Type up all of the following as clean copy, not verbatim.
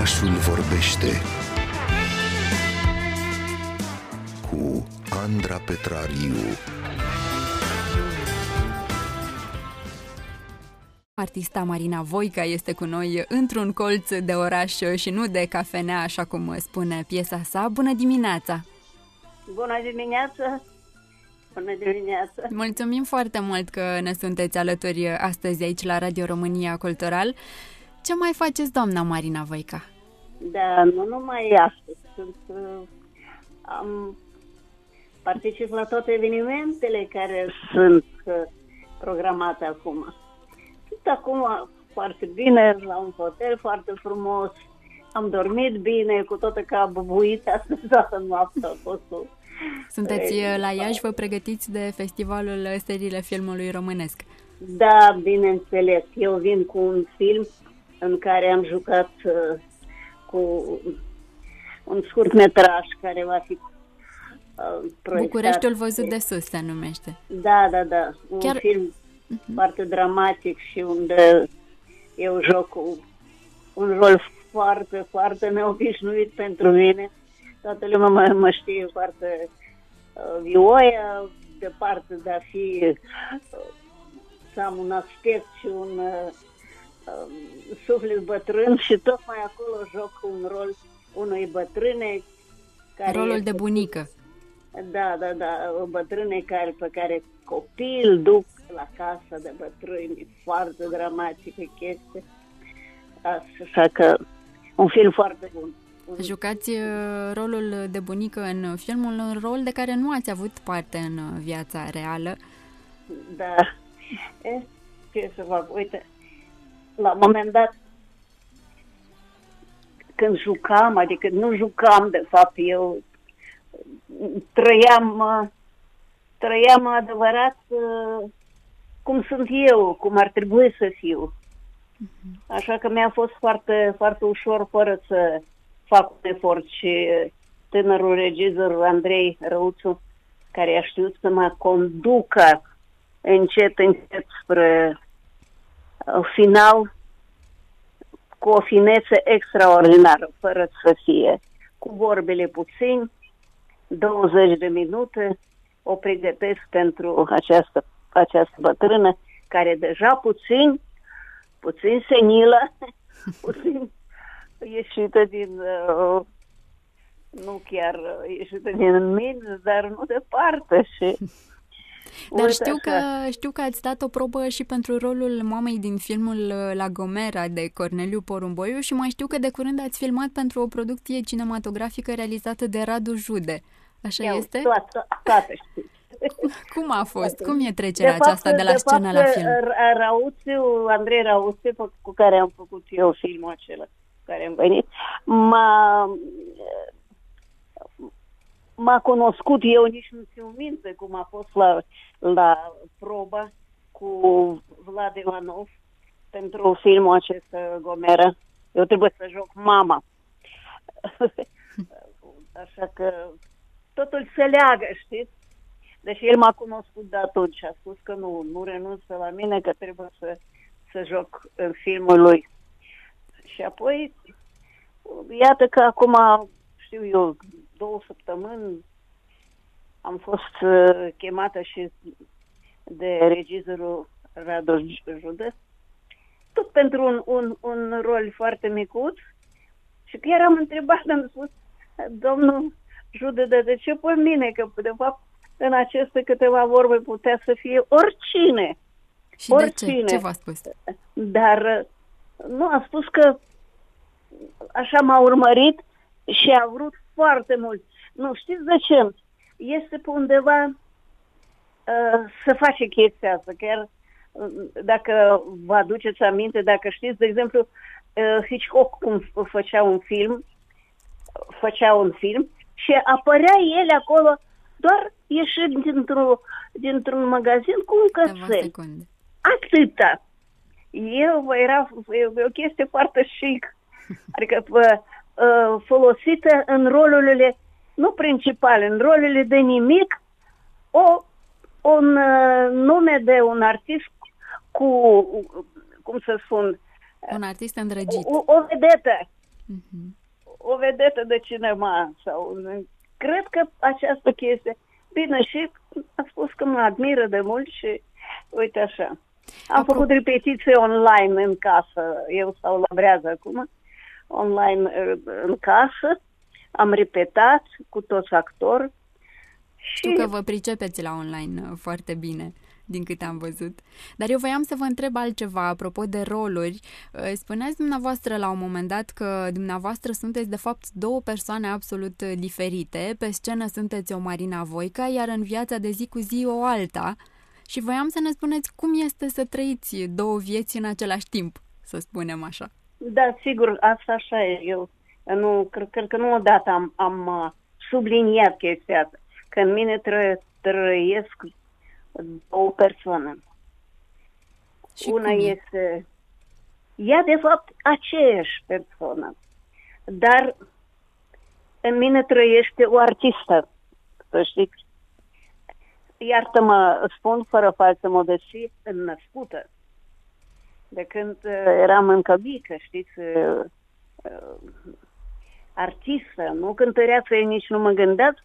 Orașul vorbește cu Andra Petrariu. Artista Marina Voica este cu noi într-un colț de oraș și nu de cafenea, așa cum spune piesa sa. Bună dimineața! Bună dimineața! Bună dimineața! Mulțumim foarte mult că ne sunteți alături astăzi aici la Radio România Cultural. Ce mai faceți, doamna Marina Voica? Da, nu numai astăzi. Am participat la toate evenimentele care sunt programate acum. Sunt acum foarte bine, la un hotel foarte frumos. Am dormit bine, cu toate că a bubuit astăzi toată noaptea. Sunteți la Iași, vă pregătiți de festivalul Seriile Filmului Românesc. Da, bineînțeles. Eu vin cu un film în care am jucat cu un scurtmetraj care va fi proiectat. Bucureștiul Văzut de Sus se numește. Da, da, da. Un film foarte dramatic și unde eu joc un rol foarte, foarte neobișnuit pentru mine. Toată lumea mă știe foarte vioia, departe de a fi să am un aspect și un suflet bătrân, și tocmai acolo joc un rol unei bătrâne care rolul de bunică. Da, da, da, o bătrâne pe care copiii duc la casa de bătrâni. Foarte dramatică chestie. Așa că un film foarte bun. Jucați rolul de bunică în filmul, un rol de care nu ați avut parte în viața reală. Da. Ce să fac? Uite, la un moment dat, când jucam, adică nu jucam, de fapt, eu trăiam adevărat cum sunt eu, cum ar trebui să fiu. Așa că mi-a fost foarte, foarte ușor, fără să fac un efort, și tânărul regizor Andrei Rauțu, care a știut să mă conducă încet, încet spre final, cu o finețe extraordinară, fără să fie cu vorbele puțin, 20 de minute o pregătesc pentru această bătrână care deja puțin senilă, puțin ieșită din, nu chiar ieșită din minți, dar nu departe. Și dar știu că ați dat o probă și pentru rolul mamei din filmul La Gomera de Corneliu Porumboiu, și mai știu că de curând ați filmat pentru o producție cinematografică realizată de Radu Jude. Așa este? Toate știți. Cum a fost? Cum e trecerea aceasta de la scenă la film? Andrei Rauțu, cu care am făcut eu filmul acela, care am venit, m-a cunoscut, eu nici nu țin minte cum a fost la proba cu Vlad Ivanov pentru filmul acesta Gomera. Eu trebuie să joc mama. Așa că totul se leagă, știți? Deși el m-a cunoscut de atunci, a spus că nu renunță la mine, că trebuie să joc în filmul lui. Și apoi, iată că acum, știu eu, 2 săptămâni am fost chemată și de regizorul Radu Jude, tot pentru un rol foarte micuț, și chiar am întrebat, am spus, domnul Jude, de ce pe mine? Că de fapt în aceste câteva vorbe putea să fie oricine. Și oricine. De ce v-a spus? Dar nu, a spus că așa m-a urmărit și a vrut foarte mult. Nu, știți de ce? Este pe undeva să face chestia asta. Chiar dacă vă aduceți aminte, dacă știți, de exemplu, Hitchcock cum făcea un film și apărea el acolo doar ieșind dintr-un magazin cu un cățel. Atâta. Eu era o chestie foarte chic. Adică folosită în rolurile, nu principale, în rolurile de nimic, un nume de un artist cu, cum să spun, un artist îndrăgit. O vedetă. o vedetă de cinema sau... Cred că această chestie... Bine, și a spus că mă admiră de mult și uite așa. Am făcut repetiții online în casă. Eu stau la brează acum. Online în casă. Am repetat cu toți actori. Știu că vă pricepeți la online foarte bine, din câte am văzut. Dar eu voiam să vă întreb altceva, apropo de roluri. Spuneați dumneavoastră la un moment dat că dumneavoastră sunteți, de fapt, două persoane absolut diferite. Pe scenă sunteți o Marina Voica, iar în viața de zi cu zi o alta. Și voiam să ne spuneți cum este să trăiți două vieți în același timp, să spunem așa. Da, sigur, asta așa e. Eu nu, cred că nu odată am subliniat chestia asta, că în mine trăiesc două persoane. Și una este... Ea, de fapt, aceeași persoană, dar în mine trăiește o artistă, să știți. Iartă-mă, spun fără falsă modestie, născută. De când eram încă mică, știți, artistă, nu cântăreață, nici nu mă gândeați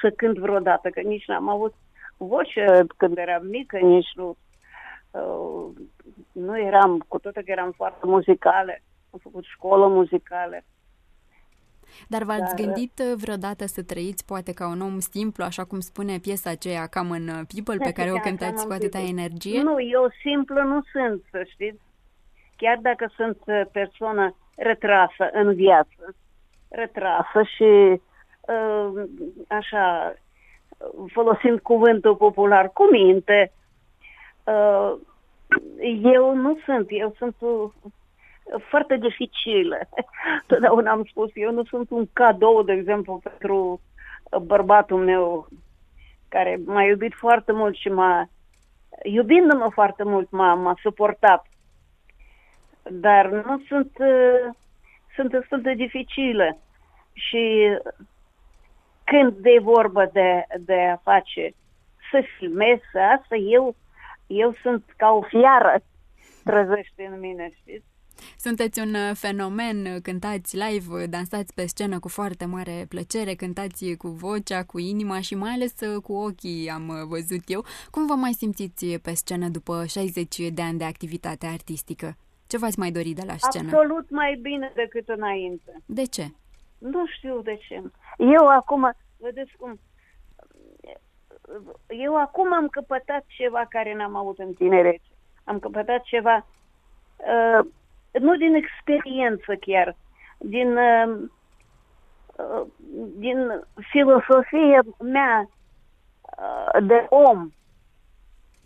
să cânt vreodată, că nici n-am avut voce când eram mică, nici nu eram, cu toate că eram foarte muzicală, am făcut școală muzicală. Dar v-ați gândit vreodată să trăiți, poate ca un om simplu, așa cum spune piesa aceea, cam în People, pe care o cântați cu atâta energie? Nu, eu simplu nu sunt, să știți. Chiar dacă sunt persoană retrasă în viață, retrasă și așa, folosind cuvântul popular, cu minte, eu nu sunt, eu sunt foarte dificilă. Totdeauna am spus, eu nu sunt un cadou, de exemplu, pentru bărbatul meu, care m-a iubit foarte mult și iubindu-mă foarte mult, m-a suportat. Dar nu sunt destul de dificilă. Și când de vorbă de a face, să filmez, asta, eu sunt ca o fiară, trăzește în mine, știți? Sunteți un fenomen, cântați live, dansați pe scenă cu foarte mare plăcere, cântați cu vocea, cu inima și mai ales cu ochii, am văzut eu. Cum vă mai simțiți pe scenă după 60 de ani de activitate artistică? Ce v-ați mai dori de la scenă? Absolut mai bine decât înainte. De ce? Nu știu de ce. Eu acum am căpătat ceva care n-am avut în tinerețe. Am căpătat ceva, nu din experiență chiar, din filosofia mea de om,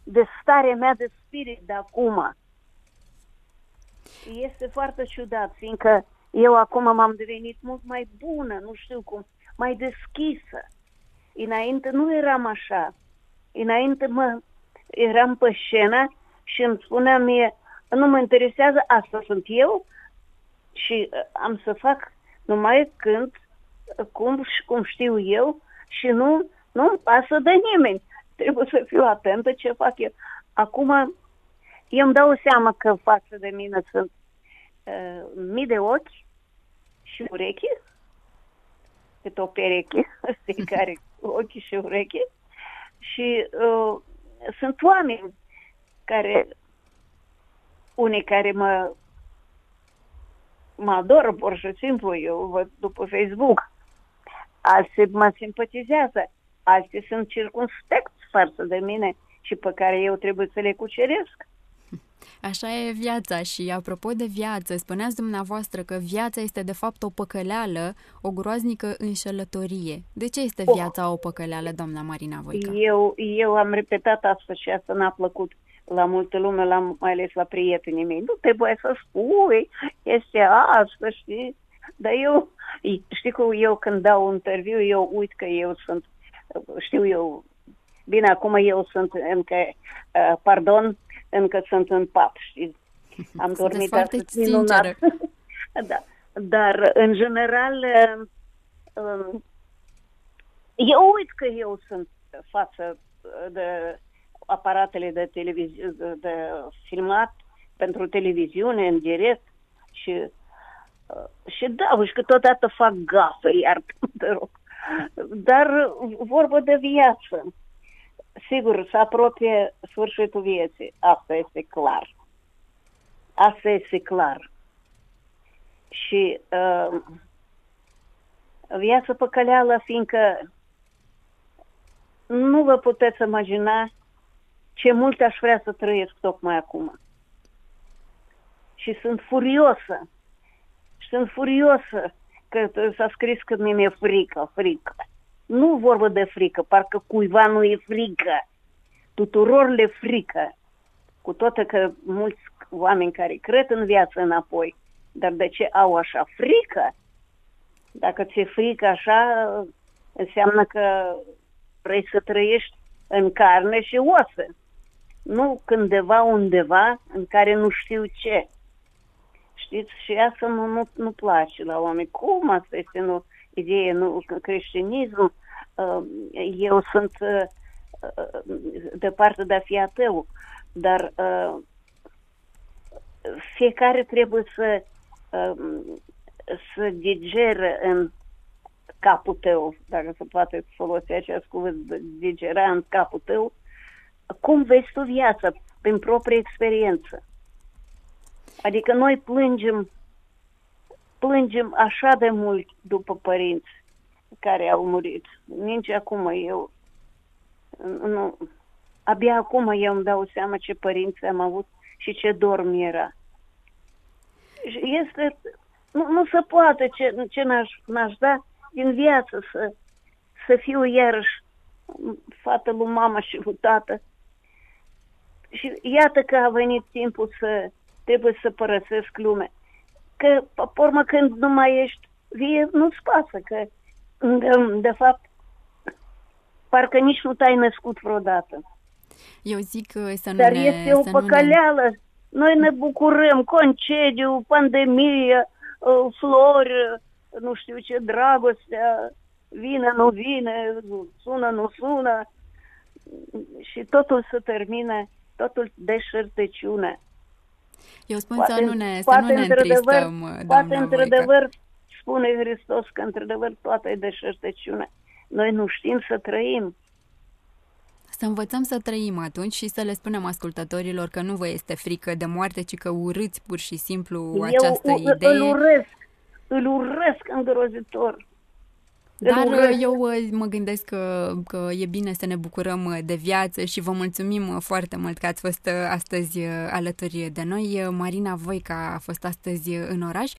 de starea mea de spirit de acum. Este foarte ciudat, fiindcă eu acum m-am devenit mult mai bună, nu știu cum, mai deschisă. Înainte nu eram așa. Înainte eram pe scenă și îmi spunea mie, nu mă interesează, asta sunt eu și am să fac numai cânt cum știu eu și nu-mi pasă de nimeni. Trebuie să fiu atentă ce fac eu. Acum eu îmi dau seama că față de mine sunt mii de ochi și urechi, cât o pereche, care ochii și urechi, și sunt oameni care, unii care mă adoră, pur și simplu, eu văd după Facebook, alții mă simpatizează, alții sunt circumspecți față de mine și pe care eu trebuie să le cuceresc. Așa e viața. Și apropo de viață, spuneați dumneavoastră că viața este de fapt o păcăleală, o groaznică înșelătorie. De ce este viața o păcăleală, doamna Marina Voica? Eu am repetat asta și asta n-a plăcut la multă lume, mai ales la prietenii mei. Nu trebuie să spui, este asta, știi? Dar eu, știi că eu când dau interviu, eu uit că eu sunt, știu eu, bine, acum eu sunt încă, încă sunt în pat, știți? Am dormit atât minunat. Da. Dar, în general, eu uit că eu sunt față de aparatele de televiziune, de filmat pentru televiziune, în direct și Și dau, și câteodată fac gafe, iartă-mă, rog. Dar vorbă de viață. Sigur, se apropie sfârșitul vieții. Asta este clar. Asta este clar. Și viața păcăleală, fiindcă nu vă puteți imagina ce mult aș vrea să trăiesc tocmai acum. Și sunt furioasă. Sunt furioasă că s-a scris că mi-e frică, frică. Nu vorbă de frică, parcă cuiva nu e frică. Tuturor le frică. Cu toate că mulți oameni care cred în viață înapoi, dar de ce au așa frică? Dacă ți-e frică așa, înseamnă că vrei să trăiești în carne și oase. Nu cândeva, undeva, în care nu știu ce. Știți, și asta nu place la oameni. Cum asta este nu, idee, nu, creștinismul? Eu sunt departe de a fi ateu, dar fiecare trebuie să digere în capul tău, dacă se poate folosi acest cuvânt, digera în capul tău, cum vezi tu viața prin propria experiență. Adică noi plângem așa de mult după părinți care au murit. Nici acum eu, nu, abia acum eu îmi dau seama ce părinți am avut și ce dorm era. Este, nu se poate ce n-aș da din viață să fiu iarăși fată lui mama și lui tată. Și iată că a venit timpul trebuie să părăsesc lumea. Că, pe urmă, când nu mai ești vie, nu-ți pasă, că, de fapt, parcă nici nu te-ai născut vreodată. Eu zic să nu. Dar este o păcăleală. Noi ne bucurăm, concediu, pandemie, flori, nu știu ce, dragostea, vine, nu vine, sună, nu sună. Și totul se termină, totul deșertăciune. Eu spun poate, să nu ne întristăm, doamnă. Poate într-adevăr, spune Hristos că într-adevăr toată e deșertăciune. Noi nu știm să trăim. Să învățăm să trăim atunci și să le spunem ascultătorilor că nu vă este frică de moarte, ci că urâți pur și simplu această idee. Eu îl urăsc îngrozitor. Dar eu mă gândesc că e bine să ne bucurăm de viață și vă mulțumim foarte mult că ați fost astăzi alături de noi. Marina Voica a fost astăzi în oraș